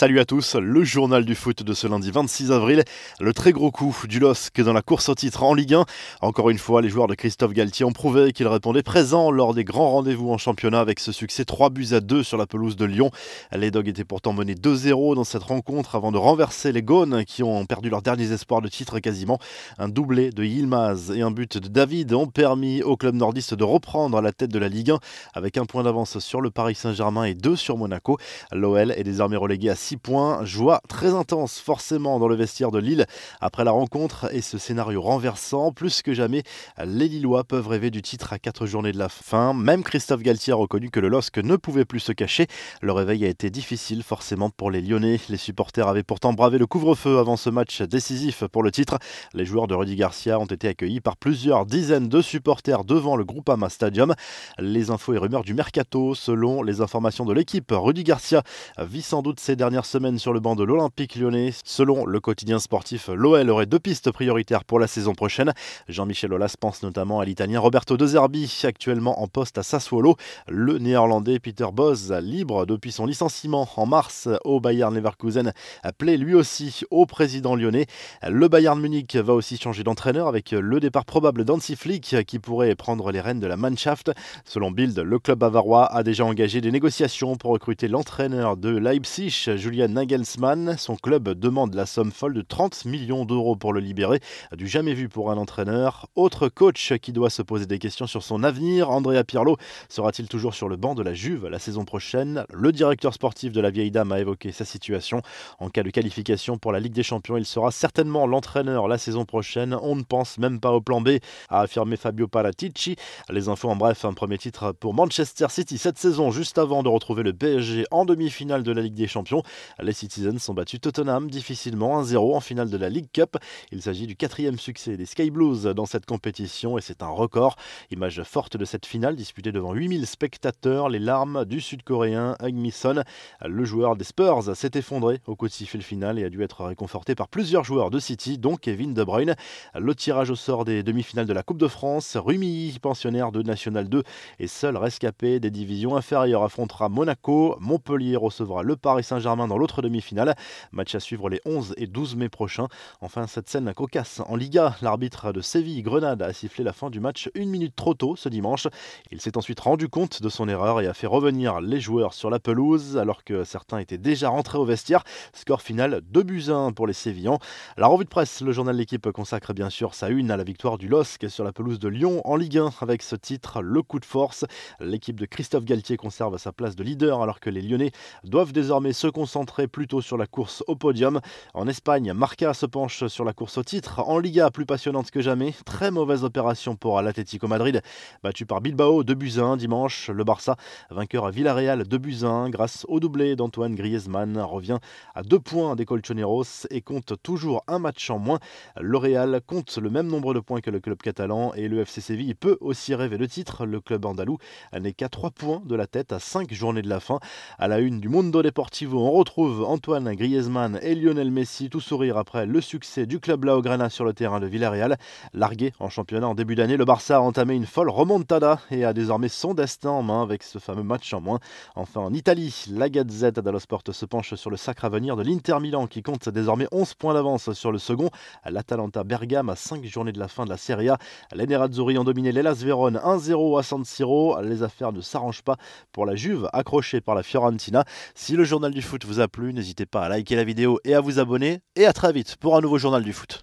Salut à tous, le journal du foot de ce lundi 26 avril, le très gros coup du LOSC dans la course au titre en Ligue 1. Encore une fois, les joueurs de Christophe Galtier ont prouvé qu'ils répondaient présents lors des grands rendez-vous en championnat avec ce succès 3-2 sur la pelouse de Lyon. Les Dogs étaient pourtant menés 2-0 dans cette rencontre avant de renverser les Gones qui ont perdu leurs derniers espoirs de titre quasiment. Un doublé de Yilmaz et un but de David ont permis au club nordiste de reprendre la tête de la Ligue 1 avec un point d'avance sur le Paris Saint-Germain et 2 sur Monaco. L'OL est désormais relégué à 6 points, joie très intense forcément dans le vestiaire de Lille après la rencontre et ce scénario renversant. Plus que jamais, les Lillois peuvent rêver du titre à 4 journées de la fin. Même Christophe Galtier a reconnu que le LOSC ne pouvait plus se cacher. Le réveil a été difficile forcément pour les Lyonnais. Les supporters avaient pourtant bravé le couvre-feu avant ce match décisif pour le titre. Les joueurs de Rudi Garcia ont été accueillis par plusieurs dizaines de supporters devant le Groupama Stadium. Les infos et rumeurs du mercato, selon les informations de l'Équipe, Rudi Garcia vit sans doute ces dernières semaines sur le banc de l'Olympique lyonnais. Selon le quotidien sportif, l'OL aurait 2 pistes prioritaires pour la saison prochaine. Jean-Michel Aulas pense notamment à l'Italien Roberto De Zerbi, actuellement en poste à Sassuolo. Le Néerlandais Peter Boz, libre depuis son licenciement en mars au Bayern Leverkusen, plaît lui aussi au président lyonnais. Le Bayern Munich va aussi changer d'entraîneur avec le départ probable d'Hansi Flick qui pourrait prendre les rênes de la Mannschaft. Selon Bild, le club bavarois a déjà engagé des négociations pour recruter l'entraîneur de Leipzig, Julien Nagelsmann. Son club demande la somme folle de 30 millions d'euros pour le libérer, du jamais vu pour un entraîneur. Autre coach qui doit se poser des questions sur son avenir, Andrea Pirlo sera-t-il toujours sur le banc de la Juve la saison prochaine? Le directeur sportif de la Vieille Dame a évoqué sa situation. En cas de qualification pour la Ligue des Champions, il sera certainement l'entraîneur la saison prochaine. On ne pense même pas au plan B, a affirmé Fabio Paratici. Les infos en bref, un premier titre pour Manchester City cette saison, juste avant de retrouver le PSG en demi-finale de la Ligue des Champions. Les Citizens ont battu Tottenham difficilement 1-0 en finale de la Ligue Cup. Il s'agit du 4e succès des Sky Blues dans cette compétition et c'est un record. Image forte de cette finale disputée devant 8000 spectateurs. Les larmes du Sud-Coréen Hang-Mi-Son, le joueur des Spurs, s'est effondré au coup de sifflet final et a dû être réconforté par plusieurs joueurs de City, dont Kevin De Bruyne. Le tirage au sort des demi-finales de la Coupe de France, Rumilly, pensionnaire de National 2 et seul rescapé des divisions inférieures, affrontera Monaco. Montpellier recevra le Paris Saint-Germain dans l'autre demi-finale. Match à suivre les 11 et 12 mai prochains. Enfin, cette scène cocasse en Liga. L'arbitre de Séville-Grenade a sifflé la fin du match 1 minute trop tôt ce dimanche. Il s'est ensuite rendu compte de son erreur et a fait revenir les joueurs sur la pelouse alors que certains étaient déjà rentrés au vestiaire. Score final 2-1 pour les Sévillans. La revue de presse, le journal L'Équipe consacre bien sûr sa une à la victoire du LOSC sur la pelouse de Lyon en Ligue 1 avec ce titre, le coup de force. L'équipe de Christophe Galtier conserve sa place de leader alors que les Lyonnais doivent désormais se concentré plutôt sur la course au podium. En Espagne, Marca se penche sur la course au titre. En Liga, plus passionnante que jamais. Très mauvaise opération pour l'Atlético Madrid, battu par Bilbao 2-1 dimanche. Le Barça, vainqueur à Villarreal 2-1 grâce au doublé d'Antoine Griezmann, revient à 2 points des Colchoneros et compte toujours un match en moins. Le Real compte le même nombre de points que le club catalan et le FC Séville peut aussi rêver le titre. Le club andalou n'est qu'à 3 points de la tête à 5 journées de la fin. À la une du Mundo Deportivo, on retrouve Antoine Griezmann et Lionel Messi tout sourire après le succès du club blaugrana sur le terrain de Villarreal. Largué en championnat en début d'année, le Barça a entamé une folle remontada et a désormais son destin en main avec ce fameux match en moins. Enfin en Italie, la Gazzetta dello Sport se penche sur le sacre à venir de l'Inter Milan qui compte désormais 11 points d'avance sur le second. L'Atalanta Bergame à 5 journées de la fin de la Serie A. Les Nerazzurri ont dominé l'Hellas Vérone 1-0 à San Siro. Les affaires ne s'arrangent pas pour la Juve accrochée par la Fiorentina. Si le journal du foot vous a plu, n'hésitez pas à liker la vidéo et à vous abonner. Et à très vite pour un nouveau journal du foot.